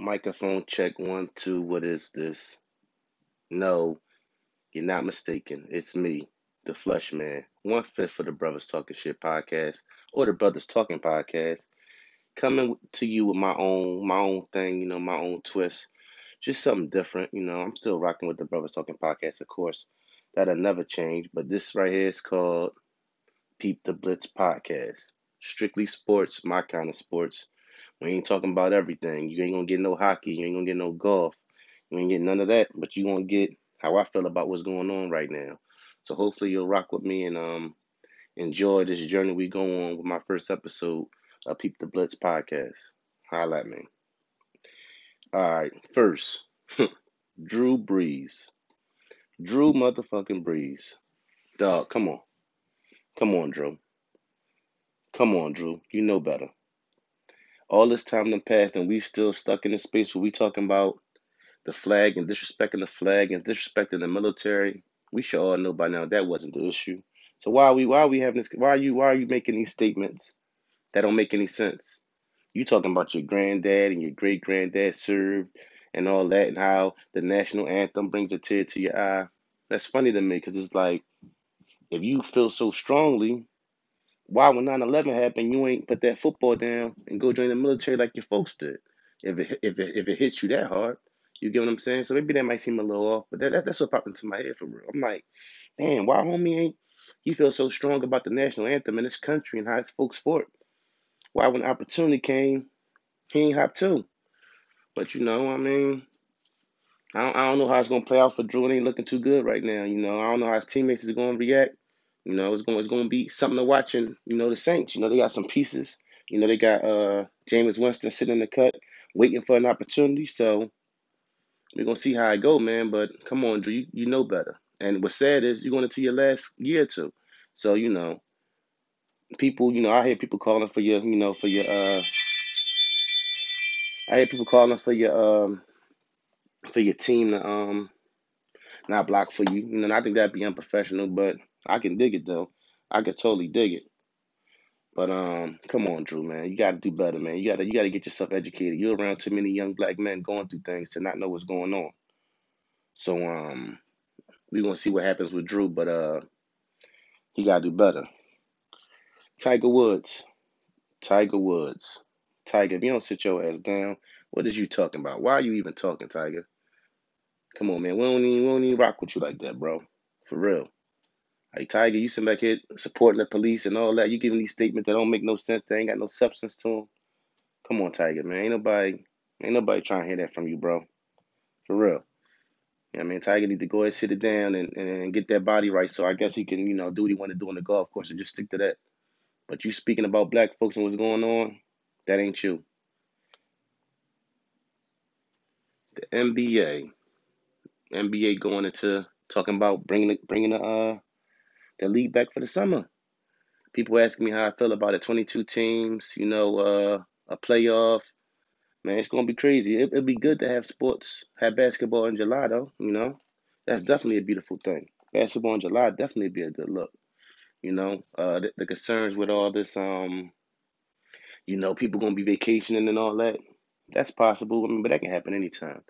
Microphone check 1, 2. What is this? No, you're not mistaken. It's me, the Flesh Man. 1/5 of the Brothers Talking Shit podcast, or the Brothers Talking podcast, coming to you with my own thing. You know, my own twist, just something different. You know, I'm still rocking with the Brothers Talking podcast, of course. That'll never change. But this right here is called Peep the Blitz podcast. Strictly sports, my kind of sports. We ain't talking about everything. You ain't going to get no hockey. You ain't going to get no golf. You ain't get none of that. But you going to get how I feel about what's going on right now. So hopefully you'll rock with me and enjoy this journey we go on with my first episode of Peep the Blitz podcast. Holla at me. All right. First, Drew Brees. Drew motherfucking Brees. Dog, come on. Come on, Drew. Come on, Drew. You know better. All this time done passed, and we still stuck in the space where we talking about the flag and disrespecting the flag and disrespecting the military. We should all know by now that wasn't the issue. So why are we having this? Why are you making these statements that don't make any sense? You talking about your granddad and your great granddad served and all that, and how the national anthem brings a tear to your eye. That's funny to me because it's like, if you feel so strongly, why when 9/11 happened, you ain't put that football down and go join the military like your folks did? If it hits you that hard, you get what I'm saying? So maybe that might seem a little off, but that's what popped into my head for real. I'm like, damn, why homie ain't he feel so strong about the national anthem in this country and how his folks fought? Why when opportunity came, he ain't hop too? But you know, I mean, I don't know how it's gonna play out for Drew. It ain't looking too good right now. You know, I don't know how his teammates is gonna react. You know, it's going to be something to watch. And, you know, the Saints, you know, they got some pieces. You know, they got Jameis Winston sitting in the cut, waiting for an opportunity. So we're going to see how it go, man. But come on, Drew, you know better. And what's sad is you're going into your last year or two. So, you know, people, you know, I hear people calling for your, you know, for your, I hear people calling for your team to not block for you. You know, and I think that'd be unprofessional, but I can dig it, though. I could totally dig it. But come on, Drew, man. You got to do better, man. You got to get yourself educated. You're around too many young black men going through things to not know what's going on. So we're going to see what happens with Drew, but he got to do better. Tiger Woods. Tiger, if you don't sit your ass down, what is you talking about? Why are you even talking, Tiger? Come on, man. We don't even rock with you like that, bro. For real. Like, Tiger, you sitting back here supporting the police and all that. You giving these statements that don't make no sense. They ain't got no substance to them. Come on, Tiger, man. Ain't nobody trying to hear that from you, bro. For real. You know what I mean? Tiger need to go ahead and sit it down and get that body right. So I guess he can, you know, do what he want to do on the golf course and just stick to that. But you speaking about black folks and what's going on, that ain't you. The NBA. NBA going into talking about bringing the league back for the summer. People asking me how I feel about it. 22 teams, you know, a playoff. Man, it's going to be crazy. It'd be good to have sports, have basketball in July, though, you know. That's definitely a beautiful thing. Basketball in July definitely be a good look. You know, the concerns with all this, you know, people going to be vacationing and all that. That's possible. I mean, but that can happen anytime.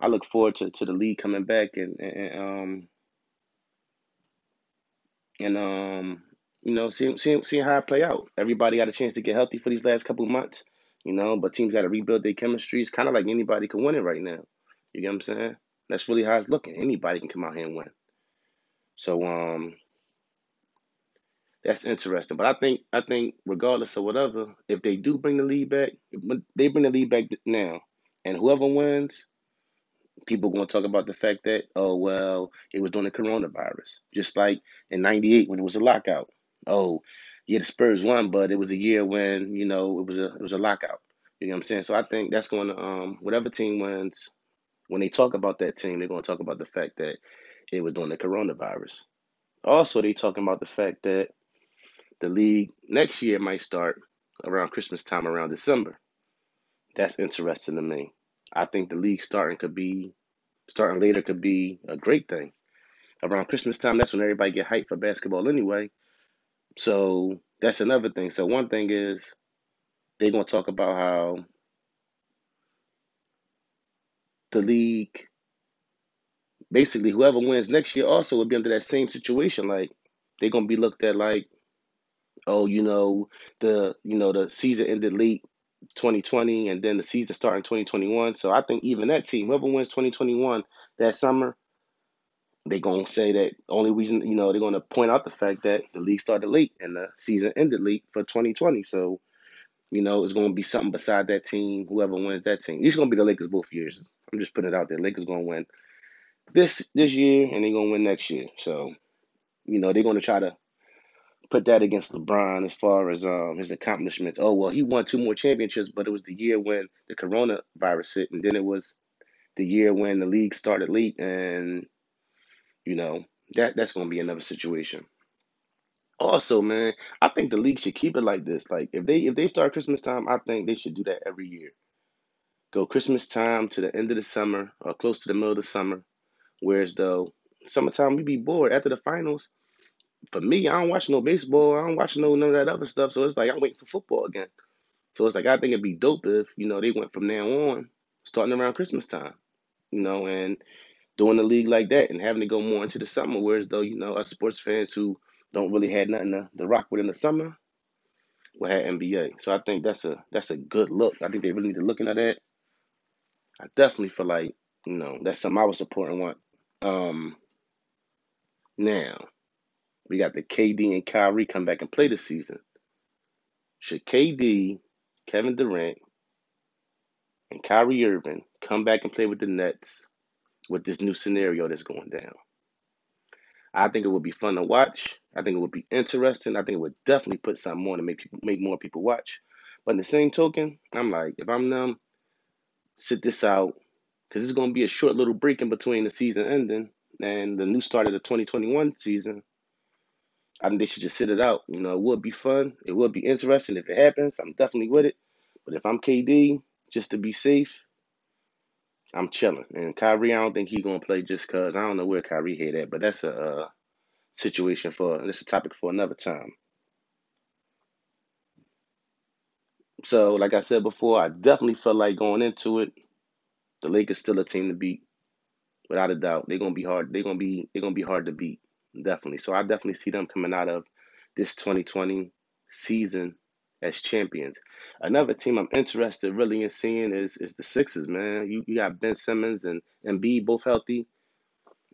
I look forward to the league coming back and you know, seeing how it play out. Everybody got a chance to get healthy for these last couple of months, you know, but teams got to rebuild their chemistry. It's kind of like anybody can win it right now. You get what I'm saying? That's really how it's looking. Anybody can come out here and win. So that's interesting. But I think regardless of whatever, if they do bring the league back, they bring the league back now, and whoever wins, people going to talk about the fact that, oh, well, it was during the coronavirus. Just like in 98 when it was a lockout. Oh, yeah, the Spurs won, but it was a year when, you know, it was a lockout. You know what I'm saying? So I think that's going to, whatever team wins, when they talk about that team, they're going to talk about the fact that it was during the coronavirus. Also, they talking about the fact that the league next year might start around Christmas time, around December. That's interesting to me. I think the league starting later could be a great thing. Around Christmas time, that's when everybody get hyped for basketball anyway. So that's another thing. So one thing is they're going to talk about how the league, basically whoever wins next year also would be under that same situation. Like, they're gonna be looked at like, oh, the season ended late 2020 and then the season started in 2021. So I think even that team, whoever wins 2021 that summer, they're gonna say that only reason, they're gonna point out the fact that the league started late and the season ended late for 2020. So, it's gonna be something beside that team, whoever wins that team. It's gonna be the Lakers both years. I'm just putting it out there. Lakers gonna win this year and they're gonna win next year. So, they're gonna try to put that against LeBron as far as his accomplishments. Oh, well, he won 2 more championships, but it was the year when the coronavirus hit, and then it was the year when the league started late, and that's gonna be another situation. Also, man, I think the league should keep it like this. Like, if they start Christmas time, I think they should do that every year. Go Christmas time to the end of the summer or close to the middle of the summer. Whereas though summertime we be bored after the finals. For me, I don't watch no baseball. I don't watch none of that other stuff. So it's like I'm waiting for football again. So it's like I think it'd be dope if, they went from now on, starting around Christmas time, and doing the league like that and having to go more into the summer. Whereas though, us sports fans who don't really have nothing to rock with in the summer, we had NBA. So I think that's a good look. I think they really need to look into that. I definitely feel like, that's something I was supporting one. Now, we got the KD and Kyrie come back and play this season. Should KD, Kevin Durant, and Kyrie Irving come back and play with the Nets with this new scenario that's going down? I think it would be fun to watch. I think it would be interesting. I think it would definitely put something more to make more people watch. But in the same token, I'm like, if I'm them, sit this out, because it's going to be a short little break in between the season ending and the new start of the 2021 season. I think they should just sit it out. It would be fun. It would be interesting if it happens. I'm definitely with it. But if I'm KD, just to be safe, I'm chilling. And Kyrie, I don't think he's going to play just because. I don't know where Kyrie head at, but that's a situation that's a topic for another time. So, like I said before, I definitely felt like going into it, the Lakers still a team to beat. Without a doubt, they're going to be hard. They're going to be hard to beat. Definitely. So I definitely see them coming out of this 2020 season as champions. Another team I'm interested really in seeing is the Sixers, man. You got Ben Simmons and Embiid both healthy.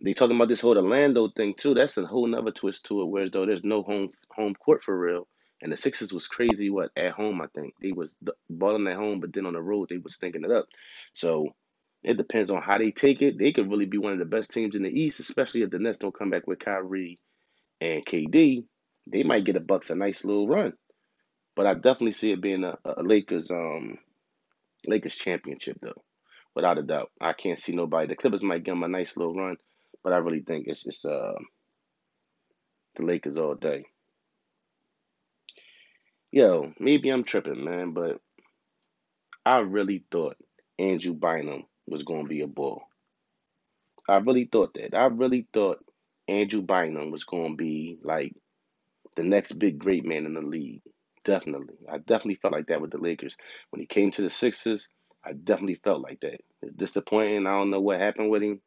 They talking about this whole Orlando thing too. That's a whole nother twist to it, whereas though there's no home court for real. And the Sixers was crazy at home, I think. They was balling at home, but then on the road they was stinking it up. So it depends on how they take it. They could really be one of the best teams in the East, especially if the Nets don't come back with Kyrie and KD. They might get the Bucks a nice little run. But I definitely see it being a Lakers championship, though, without a doubt. I can't see nobody. The Clippers might give them a nice little run, but I really think it's the Lakers all day. Yo, maybe I'm tripping, man, but I really thought Andrew Bynum was going to be a Bull. I really thought that. I really thought Andrew Bynum was going to be like the next big great man in the league. Definitely. I definitely felt like that with the Lakers. When he came to the Sixers, I definitely felt like that. It's disappointing. I don't know what happened with him,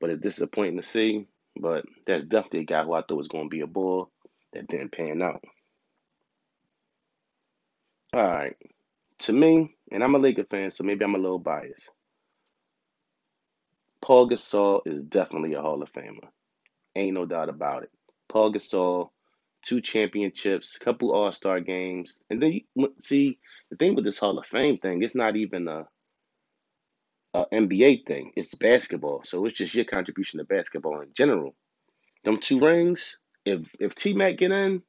but it's disappointing to see. But that's definitely a guy who I thought was going to be a Bull that didn't pan out. All right. To me, and I'm a Laker fan, so maybe I'm a little biased, Paul Gasol is definitely a Hall of Famer. Ain't no doubt about it. Paul Gasol, 2 championships, couple All-Star games. And then, the thing with this Hall of Fame thing, it's not even a NBA thing. It's basketball. So it's just your contribution to basketball in general. Them 2 rings, if T-Mac get in,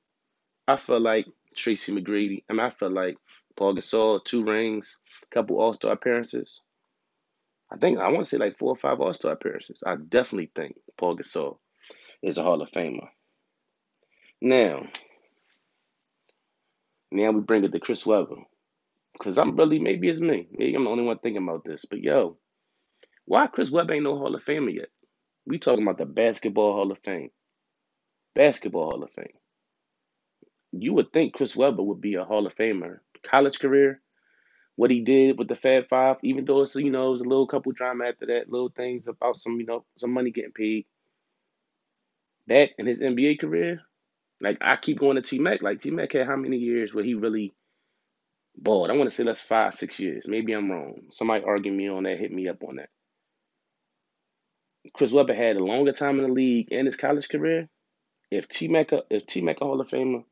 I feel like Tracy McGrady. I feel like Paul Gasol, 2 rings, couple All-Star appearances. I think I want to say like 4 or 5 All-Star appearances. I definitely think Paul Gasol is a Hall of Famer. Now we bring it to Chris Webber. Because maybe it's me. Maybe I'm the only one thinking about this. But yo, why Chris Webber ain't no Hall of Famer yet? We talking about the Basketball Hall of Fame. Basketball Hall of Fame. You would think Chris Webber would be a Hall of Famer. College career, what he did with the Fab Five, even though it's, you know, it was a little couple drama after that, little things about some, you know, some money getting paid. That and his NBA career, like, I keep going to T-Mac. Like, T-Mac had how many years where he really balled? I want to say that's 5-6 years. Maybe I'm wrong. Somebody argue me on that. Hit me up on that. Chris Webber had a longer time in the league and his college career. If T-Mac a Hall of Famer,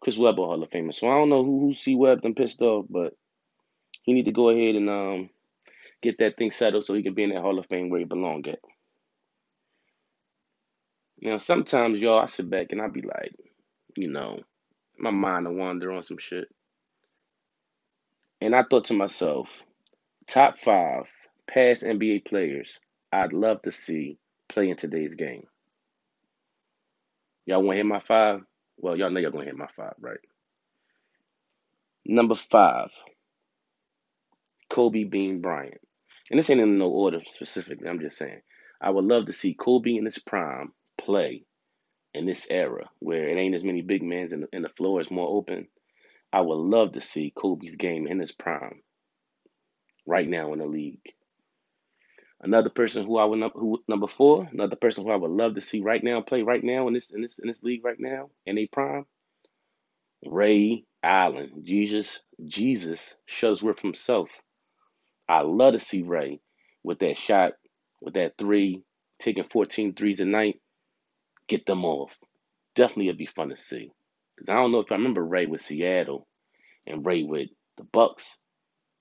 Chris Webber a Hall of Famer. So I don't know who C-Web done pissed off, but he need to go ahead and get that thing settled so he can be in that Hall of Fame where he belong at. Now, sometimes, y'all, I sit back and I be like, you know, my mind will wander on some shit. And I thought to myself, top 5 past NBA players I'd love to see play in today's game. Y'all want to hear my 5? Well, y'all know y'all going to hear my 5, right? Number 5. Kobe Bean Bryant. And this ain't in no order specifically, I'm just saying. I would love to see Kobe in his prime play in this era where it ain't as many big men and the floor is more open. I would love to see Kobe's game in his prime right now in the league. Another person who I would love to see right now play right now in this league right now in a prime, Ray Allen. Jesus Shuttlesworth himself. I love to see Ray with that shot, with that three, taking 14 threes a night, get them off. Definitely it'd be fun to see. Because I don't know if I remember Ray with Seattle and Ray with the Bucks.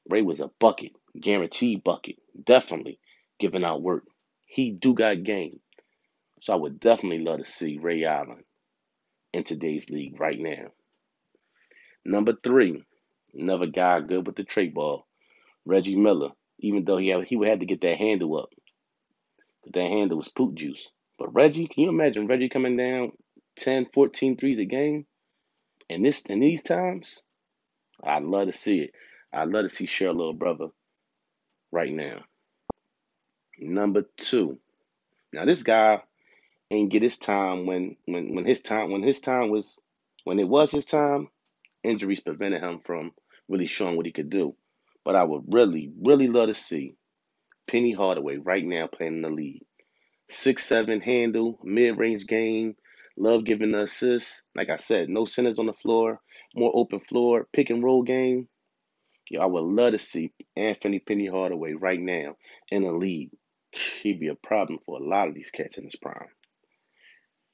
Ray was a bucket, guaranteed bucket, definitely giving out work. He do got game. So I would definitely love to see Ray Allen in today's league right now. Number 3, another guy good with the trade ball, Reggie Miller, even though he would have to get that handle up. But that handle was poop juice. But Reggie, can you imagine Reggie coming down 10, 14 threes a game? And in these times, I'd love to see it. I'd love to see Cher's little brother right now. Number 2. Now this guy ain't get his time when it was his time, injuries prevented him from really showing what he could do. But I would really, really love to see Penny Hardaway right now playing in the league. 6'7" handle, mid-range game, love giving the assists. Like I said, no centers on the floor, more open floor, pick and roll game. Yo, I would love to see Penny Hardaway right now in the league. He'd be a problem for a lot of these cats in his prime.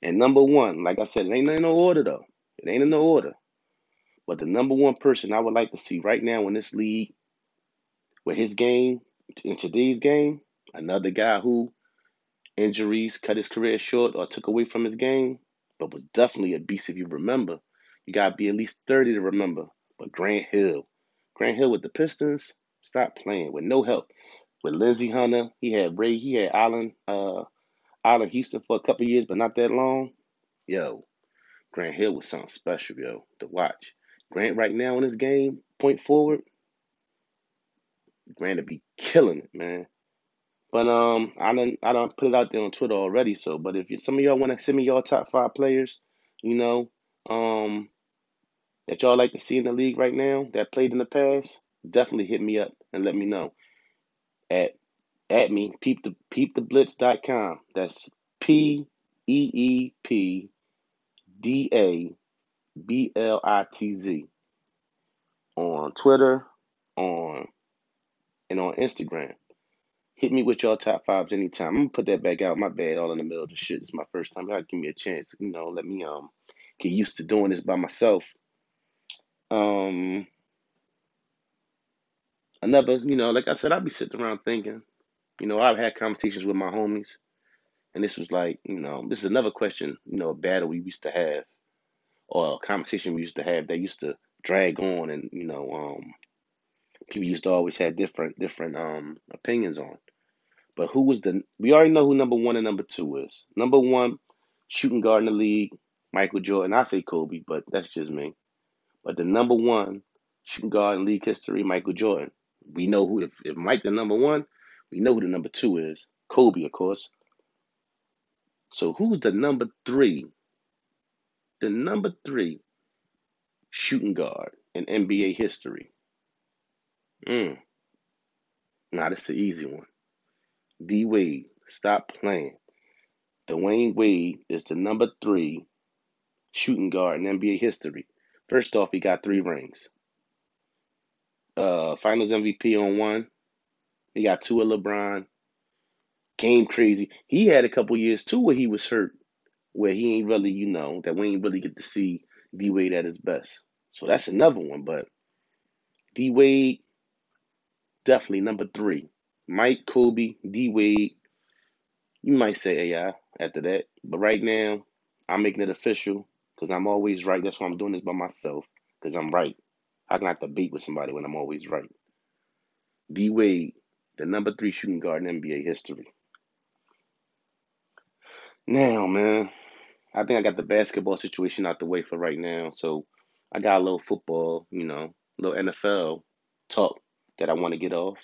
And number 1, like I said, it ain't in no order though. It ain't in no order. But the number 1 person I would like to see right now in this league with his game, in today's game, another guy who injuries cut his career short or took away from his game, but was definitely a beast if you remember. You got to be at least 30 to remember. But Grant Hill. Grant Hill with the Pistons, stopped playing with no help. With Lindsey Hunter, he had Allen Houston for a couple of years, but not that long. Yo, Grant Hill was something special, yo, to watch. Grant right now in his game, point forward, Grant would be killing it, man. But I done put it out there on Twitter already. So, but if some of y'all want to send me y'all top 5 players, you know, that y'all like to see in the league right now that played in the past, definitely hit me up and let me know at me peeptheblitz.com. That's PEEPDABLITZ on Twitter, on Instagram. Hit me with y'all top 5s anytime. I'm going to put that back out. My bad, all in the middle of the shit. It's my first time. Y'all give me a chance. You know, let me get used to doing this by myself. Another, you know, like I said, I'd be sitting around thinking. You know, I've had conversations with my homies. And this was like, you know, this is another question, you know, a battle we used to have. Or a conversation we used to have that used to drag on and, you know, people used to always have different opinions on. But we already know who number 1 and number 2 is. Number 1, shooting guard in the league, Michael Jordan. I say Kobe, but that's just me. But the number 1 shooting guard in league history, Michael Jordan. We know who, if Mike the number 1, we know who the number 2 is. Kobe, of course. So who's the number 3? The number 3 shooting guard in NBA history. Nah, that's the easy one. D-Wade, stop playing. Dwayne Wade is the number 3 shooting guard in NBA history. First off, he got 3 rings. Finals MVP on 1. He got 2 of LeBron. Game crazy. He had a couple years, too, where he was hurt, where he ain't really, you know, that we ain't really get to see D-Wade at his best. So that's another one, but D-Wade, definitely number 3. Mike, Kobe, D-Wade. You might say AI after that, but right now, I'm making it official because I'm always right. That's why I'm doing this by myself, because I'm right. How can I debate with somebody when I'm always right? D-Wade, the number 3 shooting guard in NBA history. Now, man, I think I got the basketball situation out the way for right now, so I got a little football, you know, a little NFL talk that I want to get off.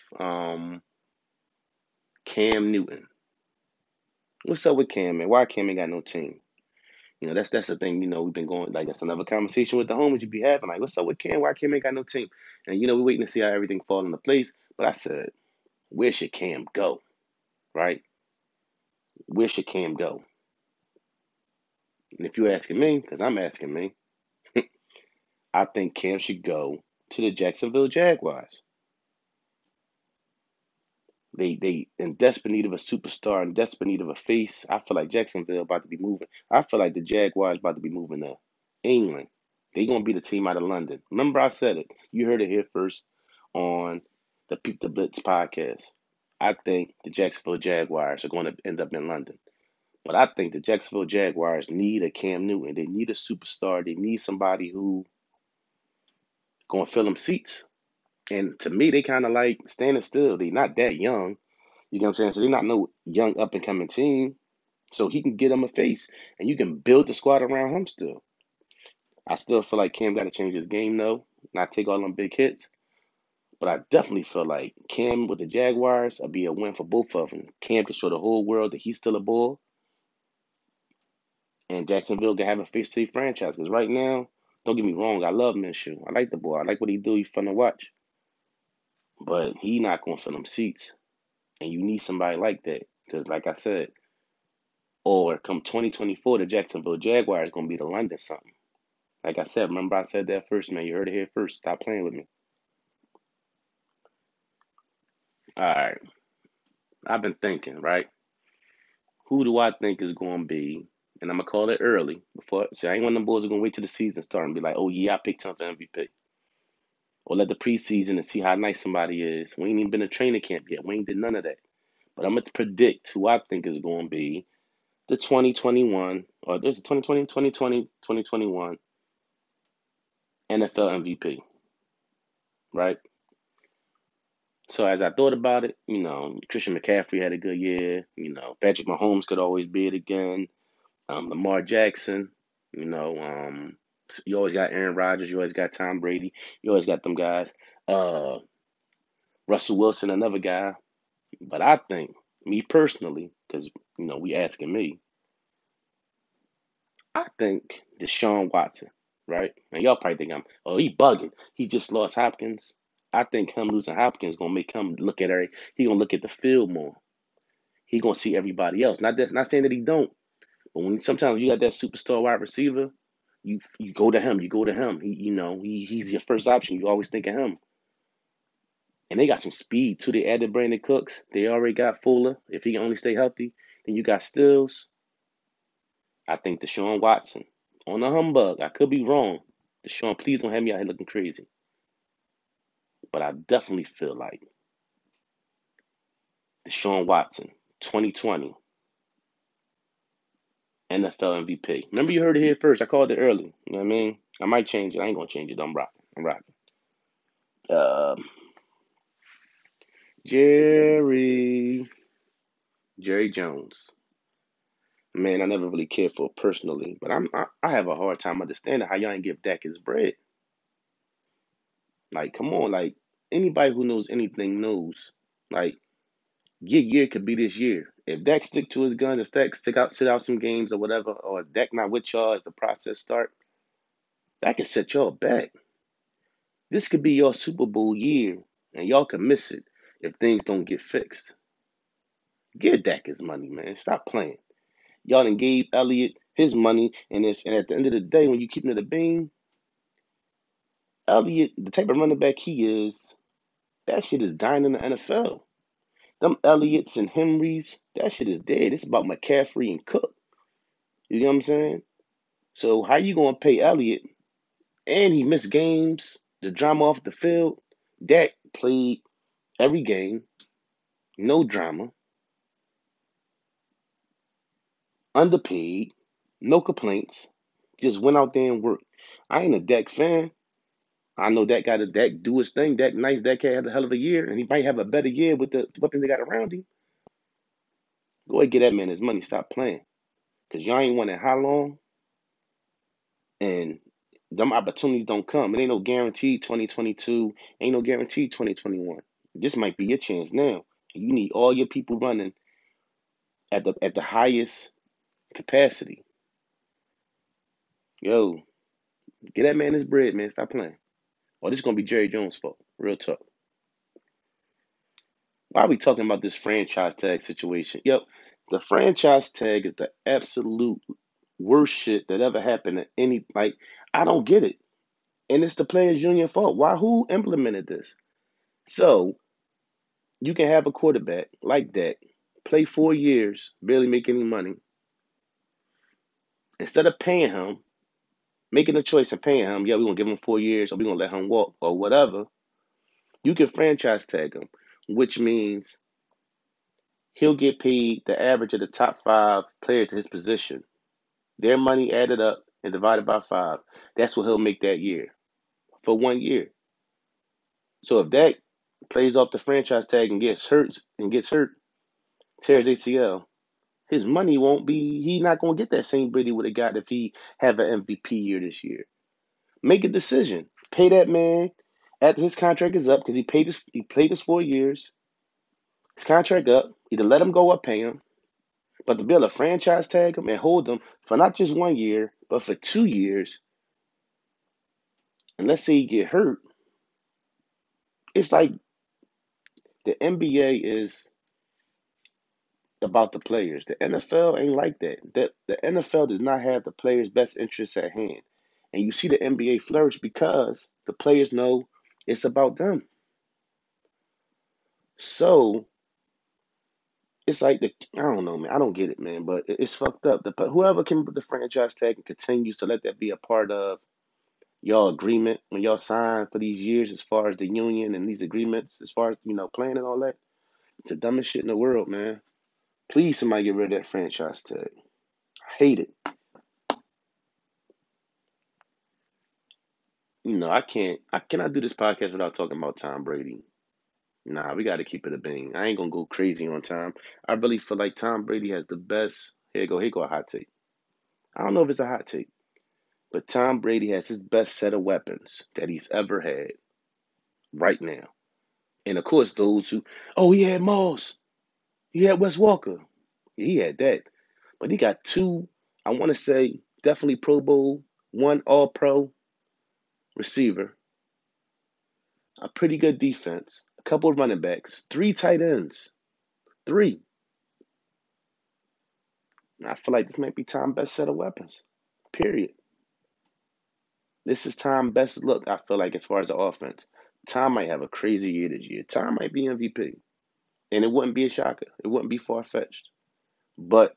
Cam Newton. What's up with Cam, man? Why Cam ain't got no team? You know, that's the thing, you know, we've been going, like, that's another conversation with the homies you be having. Like, what's up with Cam? Why Cam ain't got no team? And, you know, we're waiting to see how everything fall into place. But I said, where should Cam go? Right? Where should Cam go? And if you're asking me, because I'm asking me, I think Cam should go to the Jacksonville Jaguars. They in desperate need of a superstar, in desperate need of a face. I feel like Jacksonville about to be moving. I feel like the Jaguars about to be moving to England. They're going to be the team out of London. Remember I said it. You heard it here first on the Peep the Blitz podcast. I think the Jacksonville Jaguars are going to end up in London. But I think the Jacksonville Jaguars need a Cam Newton. They need a superstar. They need somebody who going to fill them seats. And to me, they kind of like standing still. They're not that young. You know what I'm saying? So they're not no young up-and-coming team. So he can get them a face. And you can build the squad around him still. I still feel like Cam got to change his game, though. Not take all them big hits. But I definitely feel like Cam with the Jaguars would be a win for both of them. Cam can show the whole world that he's still a bull. And Jacksonville can have a face to the franchise. Because right now, don't get me wrong, I love Minshew. I like the boy. I like what he do. He's fun to watch. But he not going to fill them seats. And you need somebody like that. Because like I said, or come 2024, the Jacksonville Jaguars going to be the London something. Like I said, remember I said that first, man. You heard it here first. Stop playing with me. All right. I've been thinking, right? Who do I think is going to be? And I'm going to call it early. See, I ain't one of them boys who going to wait till the season start and be like, oh, yeah, I picked him for MVP. Or let the preseason and see how nice somebody is. We ain't even been to training camp yet. We ain't did none of that. But I'm going to predict who I think is going to be the 2021, or there's the 2020-2021 NFL MVP. Right? So as I thought about it, you know, Christian McCaffrey had a good year. You know, Patrick Mahomes could always be it again. Lamar Jackson, you know, you always got Aaron Rodgers. You always got Tom Brady. You always got them guys. Russell Wilson, another guy. But I think, me personally, because, you know, we asking me, I think Deshaun Watson, right? And y'all probably think he bugging. He just lost Hopkins. I think him losing Hopkins going to make him look at every. He going to look at the field more. He going to see everybody else. Not saying that he don't. But when sometimes you got that superstar wide receiver, you go to him. He's your first option. You always think of him. And they got some speed, too. They added Brandon Cooks. They already got Fuller. If he can only stay healthy, then you got Stills. I think Deshaun Watson. On the humbug, I could be wrong. Deshaun, please don't have me out here looking crazy. But I definitely feel like Deshaun Watson, 2020. NFL MVP. Remember, you heard it here first. I called it early. You know what I mean? I might change it. I ain't going to change it. I'm rocking. Jerry Jones. Man, I never really cared for it personally, but I have a hard time understanding how y'all ain't give Dak his bread. Like, come on. Like, anybody who knows anything knows. Like, your year could be this year. If Dak stick to his guns, if Dak sit out some games or whatever, or if Dak not with y'all as the process start, that can set y'all back. This could be your Super Bowl year, And y'all can miss it if things don't get fixed. Give Dak his money, man. Stop playing. Y'all done gave Elliott his money, and at the end of the day, when you keep him to the beam, Elliott, the type of running back he is, that shit is dying in the NFL. Them Elliots and Henrys, that shit is dead. It's about McCaffrey and Cook. You know what I'm saying? So how you going to pay Elliott? And he missed games, the drama off the field. Dak played every game, no drama, underpaid, no complaints, just went out there and worked. I ain't a Dak fan. I know that guy, Dak do his thing. Dak nice. Dak can have a hell of a year, and he might have a better year with the weapons they got around him. Go ahead and get that man his money. Stop playing. Because y'all ain't wanting how long, and them opportunities don't come. It ain't no guarantee 2022. Ain't no guarantee 2021. This might be your chance now. You need all your people running at the highest capacity. Yo, get that man his bread, man. Stop playing. Or this is going to be Jerry Jones' fault. Real talk. Why are we talking about this franchise tag situation? Yep, the franchise tag is the absolute worst shit that ever happened to any, like, I don't get it. And it's the players' union fault. Why? Who implemented this? So, you can have a quarterback like that, play 4 years, barely make any money. Instead of paying him, making a choice of paying him, yeah, we're going to give him 4 years or we're going to let him walk or whatever, you can franchise tag him, which means he'll get paid the average of the top five players in his position. Their money added up and divided by five. That's what he'll make that year for 1 year. So if Dak plays off the franchise tag and gets hurt, tears ACL, his money won't be, he's not going to get that same Brady would have got if he have an MVP year this year. Make a decision. Pay that man after his contract is up, because he played his 4 years. His contract up. Either let him go or pay him. But to be able to franchise tag him and hold him for not just 1 year, but for 2 years, and let's say he get hurt, it's like the NBA is about the players. The NFL ain't like that. The NFL does not have the players' best interests at hand. And you see the NBA flourish because the players know it's about them. So it's like, I don't know, man. I don't get it, man. But it's fucked up. Whoever can put the franchise tag and continues to let that be a part of y'all agreement when y'all sign for these years as far as the union and these agreements, as far as, playing and all that, it's the dumbest shit in the world, man. Please, somebody get rid of that franchise tag. I hate it. I cannot do this podcast without talking about Tom Brady. Nah, we got to keep it a bean. I ain't going to go crazy on Tom. I really feel like Tom Brady has the best. Here go a hot take. I don't know if it's a hot take. But Tom Brady has his best set of weapons that he's ever had right now. And, of course, those who, he had Moss. He had Wes Walker. He had that. But he got two, I want to say, definitely Pro Bowl, one All-Pro receiver, a pretty good defense, a couple of running backs, three tight ends. Three. And I feel like this might be Tom's best set of weapons. Period. This is Tom's best look, I feel like, as far as the offense. Tom might have a crazy year this year. Tom might be MVP. And it wouldn't be a shocker. It wouldn't be far-fetched. But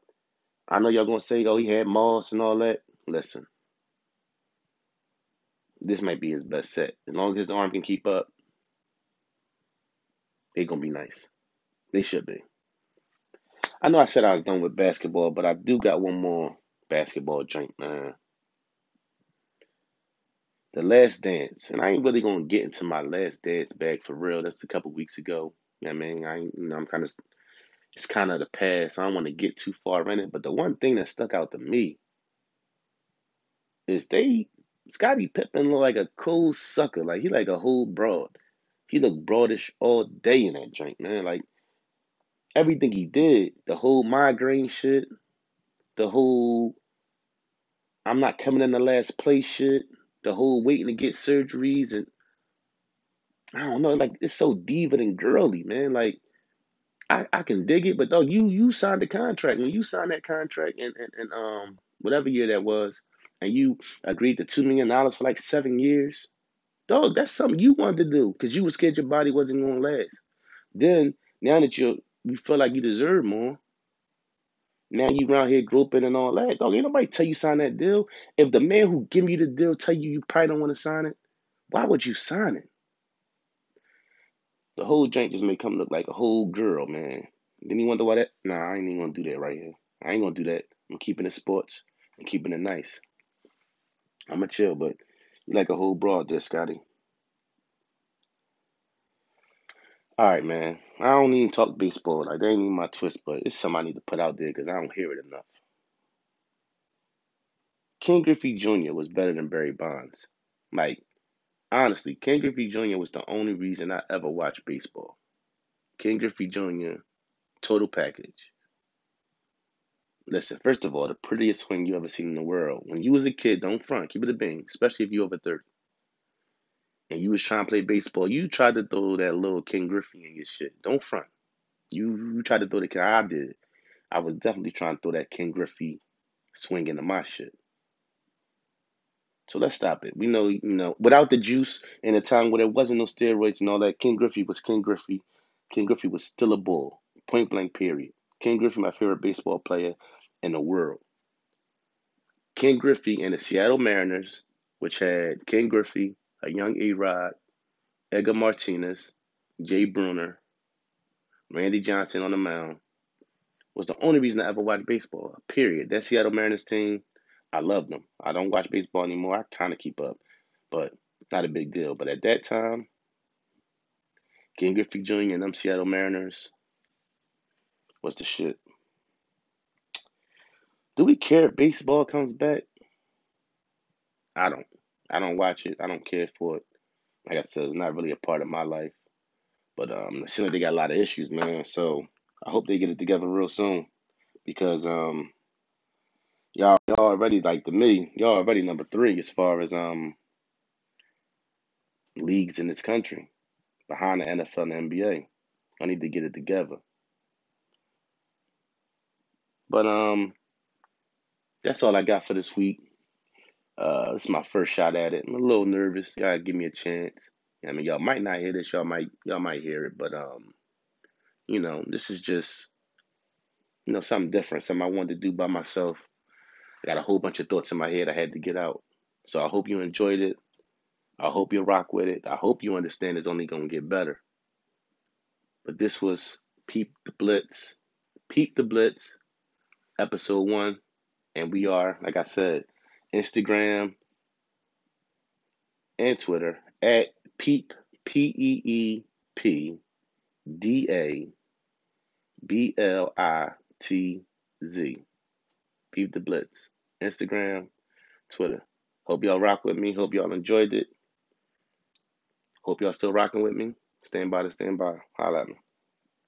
I know y'all going to say, he had Moss and all that. Listen. This might be his best set. As long as his arm can keep up, they're going to be nice. They should be. I know I said I was done with basketball, but I do got one more basketball drink, man. The Last Dance. And I ain't really going to get into my Last Dance bag for real. That's a couple weeks ago. It's kind of the past. So I don't want to get too far in it. But the one thing that stuck out to me is Scotty Pippen looked like a cold sucker. Like, he like a whole broad. He looked broadish all day in that drink, man. Like, everything he did, the whole migraine shit, the whole I'm not coming in the last place shit, the whole waiting to get surgeries and I don't know, like, it's so diva and girly, man. Like, I can dig it, but though you signed the contract. When you signed that contract in whatever year that was, and you agreed to $2 million for like 7 years, dog, that's something you wanted to do because you were scared your body wasn't going to last. Then, now that you feel like you deserve more, now you around here groping and all that. Dog, ain't nobody tell you sign that deal. If the man who gave you the deal tell you probably don't want to sign it, why would you sign it? The whole drink just may come look like a whole girl, man. Then you wonder why that? Nah, I ain't even going to do that right here. I ain't going to do that. I'm keeping it sports and keeping it nice. I'm going to chill, but you like a whole broad there, Scotty. All right, man. I don't even talk baseball. Like, that ain't even my twist, but it's something I need to put out there because I don't hear it enough. Ken Griffey Jr. was better than Barry Bonds. Like, honestly, Ken Griffey Jr. was the only reason I ever watched baseball. Ken Griffey Jr., total package. Listen, first of all, the prettiest swing you ever seen in the world. When you was a kid, don't front, keep it a bang, especially if you over 30. And you was trying to play baseball, you tried to throw that little Ken Griffey in your shit. Don't front. You tried to throw the Ken. I did. I was definitely trying to throw that Ken Griffey swing into my shit. So let's stop it. We know, you know, without the juice and the time where there wasn't no steroids and all that, Ken Griffey was Ken Griffey. Ken Griffey was still a bull. Point blank period. Ken Griffey, my favorite baseball player in the world. Ken Griffey and the Seattle Mariners, which had Ken Griffey, a young A-Rod, Edgar Martinez, Jay Bruner, Randy Johnson on the mound, was the only reason I ever watched baseball, period. That Seattle Mariners team, I loved them. I don't watch baseball anymore. I kind of keep up, but not a big deal. But at that time, Ken Griffey Jr. and them Seattle Mariners was the shit. Do we care if baseball comes back? I don't. I don't watch it. I don't care for it. Like I said, it's not really a part of my life. But it seems like they got a lot of issues, man. So I hope they get it together real soon. Because y'all already, like, to me, y'all already number 3 as far as leagues in this country. Behind the NFL and the NBA. I need to get it together. But that's all I got for this week. This is my first shot at it. I'm a little nervous. Y'all give me a chance. I mean, y'all might not hear this. Y'all might hear it. But, you know, this is just, you know, something different. Something I wanted to do by myself. I got a whole bunch of thoughts in my head I had to get out. So I hope you enjoyed it. I hope you rock with it. I hope you understand it's only going to get better. But this was Peep the Blitz. Peep the Blitz. Episode 1. And we are, like I said, Instagram and Twitter at Peep, PEEP DABLITZ. Peep the Blitz. Instagram, Twitter. Hope y'all rock with me. Hope y'all enjoyed it. Hope y'all still rocking with me. Stand by to stand by. Holla at me.